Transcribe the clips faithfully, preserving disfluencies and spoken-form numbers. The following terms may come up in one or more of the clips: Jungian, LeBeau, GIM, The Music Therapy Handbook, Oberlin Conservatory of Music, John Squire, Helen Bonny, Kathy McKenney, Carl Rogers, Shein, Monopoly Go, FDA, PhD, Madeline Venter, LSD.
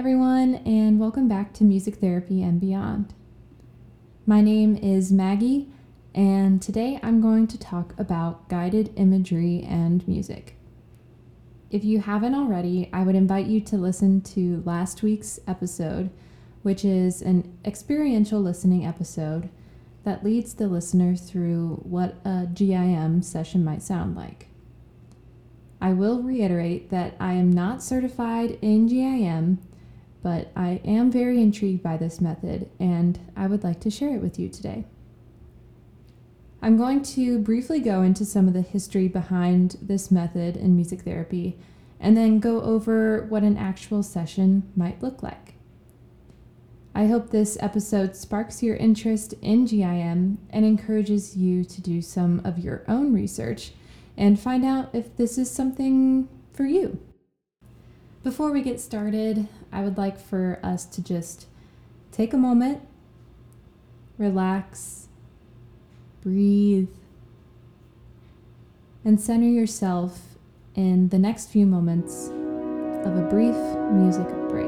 everyone, and welcome back to Music Therapy and Beyond. My name is Maggie, and today I'm going to talk about guided imagery and music. If you haven't already, I would invite you to listen to last week's episode, which is an experiential listening episode that leads the listener through what a G I M session might sound like. I will reiterate that I am not certified in G I M, but I am very intrigued by this method, and I would like to share it with you today. I'm going to briefly go into some of the history behind this method in music therapy, and then go over what an actual session might look like. I hope this episode sparks your interest in G I M and encourages you to do some of your own research and find out if this is something for you. Before we get started, I would like for us to just take a moment, relax, breathe, and center yourself in the next few moments of a brief music break.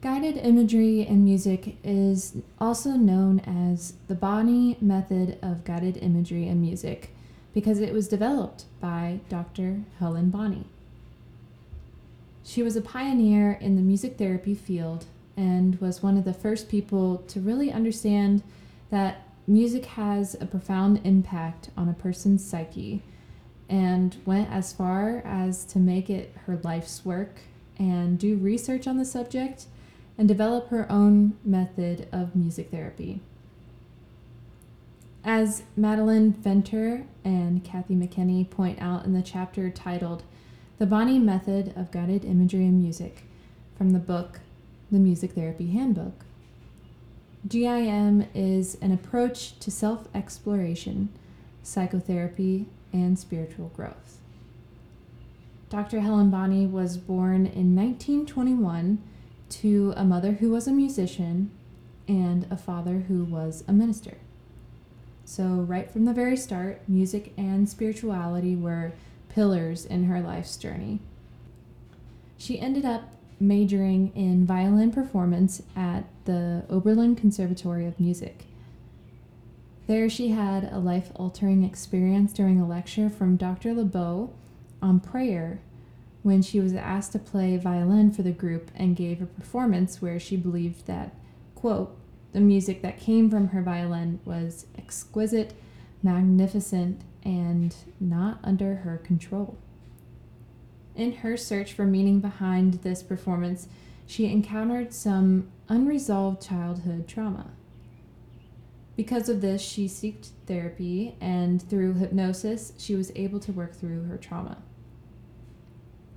Guided imagery in music is also known as the Bonny method of guided imagery in music because it was developed by Doctor Helen Bonny. She was a pioneer in the music therapy field and was one of the first people to really understand that music has a profound impact on a person's psyche, and went as far as to make it her life's work and do research on the subject and develop her own method of music therapy. As Madeline Venter and Kathy McKenney point out in the chapter titled The Bonny Method of Guided Imagery in Music from the book The Music Therapy Handbook, G I M is an approach to self-exploration, psychotherapy, and spiritual growth. Doctor Helen Bonny was born in nineteen twenty-one to a mother who was a musician and a father who was a minister. So right from the very start, music and spirituality were pillars in her life's journey. She ended up majoring in violin performance at the Oberlin Conservatory of Music. There she had a life-altering experience during a lecture from Doctor LeBeau on prayer when she was asked to play violin for the group and gave a performance where she believed that, quote, the music that came from her violin was exquisite, magnificent, and not under her control. In her search for meaning behind this performance, she encountered some unresolved childhood trauma. Because of this, she sought therapy, and through hypnosis, she was able to work through her trauma.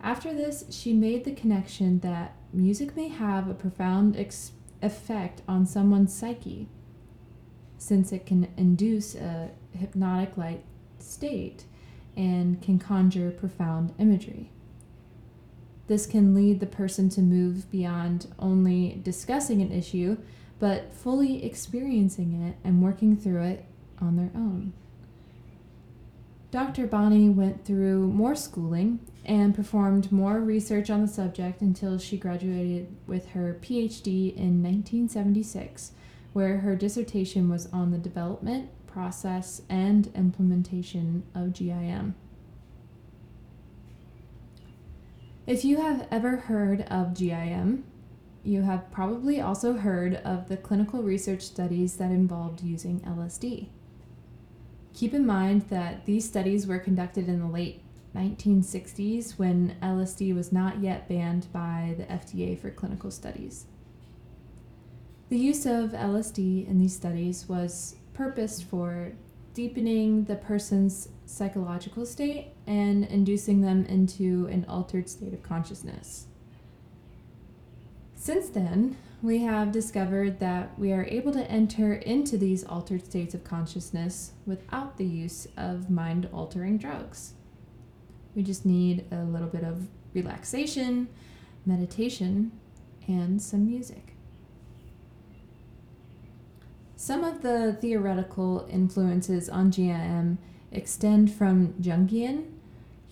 After this, she made the connection that music may have a profound ex- effect on someone's psyche, since it can induce a hypnotic-like state and can conjure profound imagery. This can lead the person to move beyond only discussing an issue, but fully experiencing it and working through it on their own. Doctor Bonny went through more schooling and performed more research on the subject until she graduated with her P H D in nineteen seventy-six, where her dissertation was on the development, process, and implementation of G I M. If you have ever heard of G I M, you have probably also heard of the clinical research studies that involved using L S D. Keep in mind that these studies were conducted in the late nineteen sixties when L S D was not yet banned by the F D A for clinical studies. The use of L S D in these studies was purposed for deepening the person's psychological state and inducing them into an altered state of consciousness. Since then, we have discovered that we are able to enter into these altered states of consciousness without the use of mind-altering drugs. We just need a little bit of relaxation, meditation, and some music. Some of the theoretical influences on G I M extend from Jungian,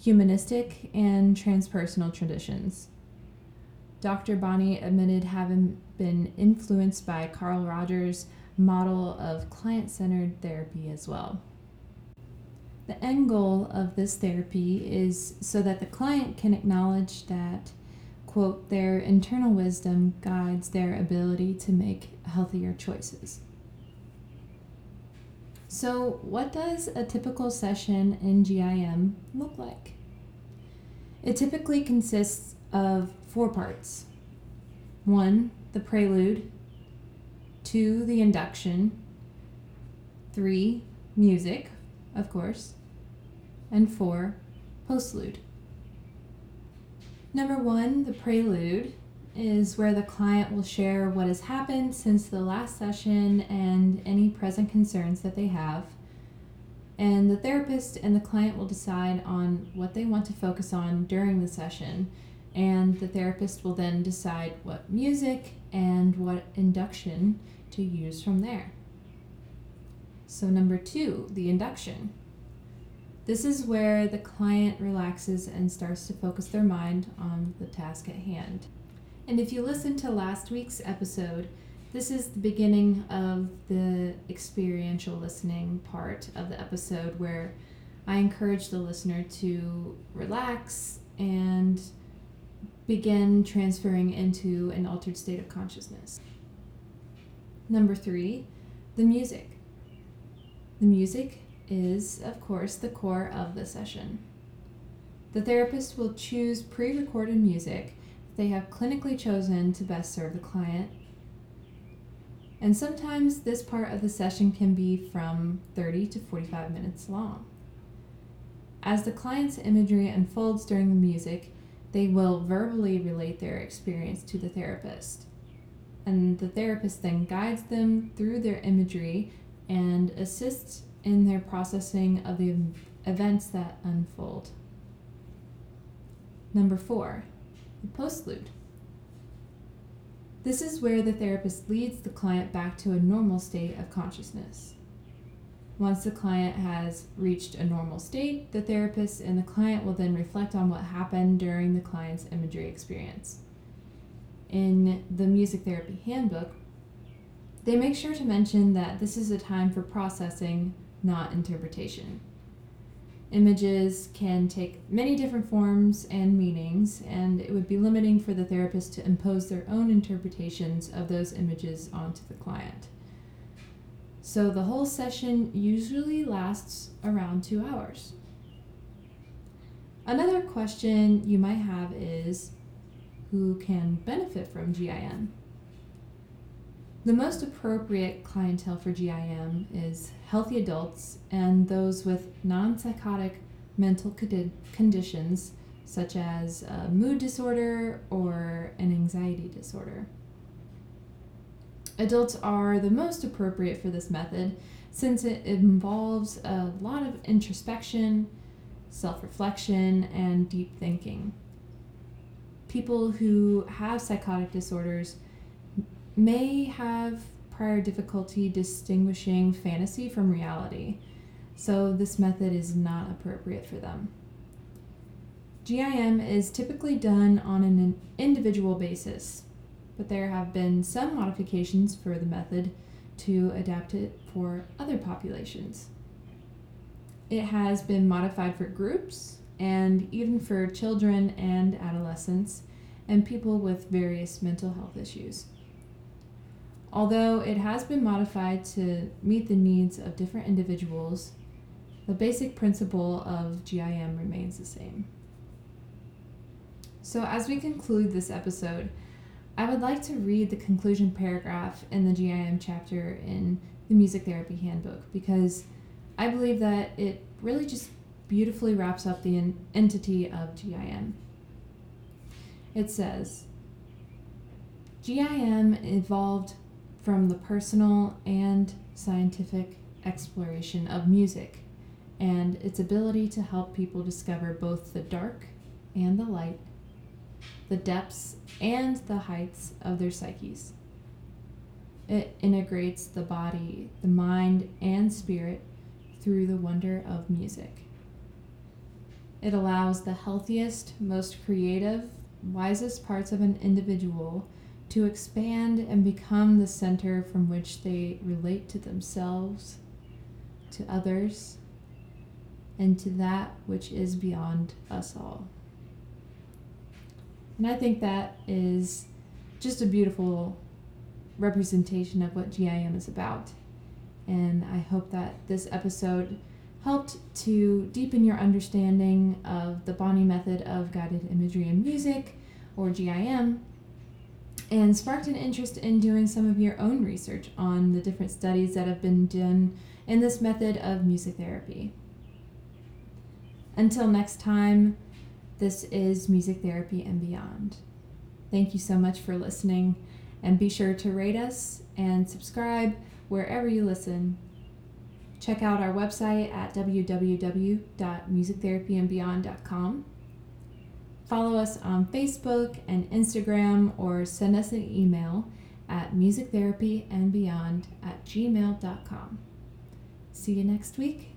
humanistic, and transpersonal traditions. Doctor Bonny admitted having been influenced by Carl Rogers' model of client-centered therapy as well. The end goal of this therapy is so that the client can acknowledge that, quote, their internal wisdom guides their ability to make healthier choices. So, what does a typical session in G I M look like? It typically consists of four parts. One, the prelude. Two, the induction. Three, music, of course. And four, postlude. Number one, the prelude is where the client will share what has happened since the last session and any present concerns that they have. And the therapist and the client will decide on what they want to focus on during the session. And the therapist will then decide what music and what induction to use from there. So number two, the induction. This is where the client relaxes and starts to focus their mind on the task at hand. And if you listen to last week's episode, this is the beginning of the experiential listening part of the episode where I encourage the listener to relax and begin transferring into an altered state of consciousness. Number three, the music. The music is, of course, the core of the session. The therapist will choose pre-recorded music they have clinically chosen to best serve the client. And sometimes this part of the session can be from thirty to forty-five minutes long. As the client's imagery unfolds during the music, they will verbally relate their experience to the therapist. And the therapist then guides them through their imagery and assists in their processing of the events that unfold. Number four, the postlude. This is where the therapist leads the client back to a normal state of consciousness. Once the client has reached a normal state, the therapist and the client will then reflect on what happened during the client's imagery experience. in the Music Therapy Handbook, they make sure to mention that this is a time for processing, not interpretation. Images can take many different forms and meanings, and it would be limiting for the therapist to impose their own interpretations of those images onto the client. So the whole session usually lasts around two hours. Another question you might have is, who can benefit from G I M? The most appropriate clientele for G I M is healthy adults and those with non-psychotic mental conditions such as a mood disorder or an anxiety disorder. Adults are the most appropriate for this method since it involves a lot of introspection, self-reflection, and deep thinking. People who have psychotic disorders may have prior difficulty distinguishing fantasy from reality, so this method is not appropriate for them. G I M is typically done on an individual basis, but there have been some modifications for the method to adapt it for other populations. It has been modified for groups and even for children and adolescents and people with various mental health issues. Although it has been modified to meet the needs of different individuals, the basic principle of G I M remains the same. So as we conclude this episode, I would like to read the conclusion paragraph in the G I M chapter in the Music Therapy Handbook, because I believe that it really just beautifully wraps up the entity of G I M. It says, G I M evolved from the personal and scientific exploration of music and its ability to help people discover both the dark and the light, the depths and the heights of their psyches. It integrates the body, the mind, and spirit through the wonder of music. It allows the healthiest, most creative, wisest parts of an individual to expand and become the center from which they relate to themselves, to others, and to that which is beyond us all. And I think that is just a beautiful representation of what G I M is about. And I hope that this episode helped to deepen your understanding of the Bonny method of guided imagery in music, or G I M, and sparked an interest in doing some of your own research on the different studies that have been done in this method of music therapy. Until next time, this is Music Therapy and Beyond. Thank you so much for listening, and be sure to rate us and subscribe wherever you listen. Check out our website at w w w dot music therapy and beyond dot com. Follow us on Facebook and Instagram, or send us an email at music therapy and beyond at gmail dot com. See you next week.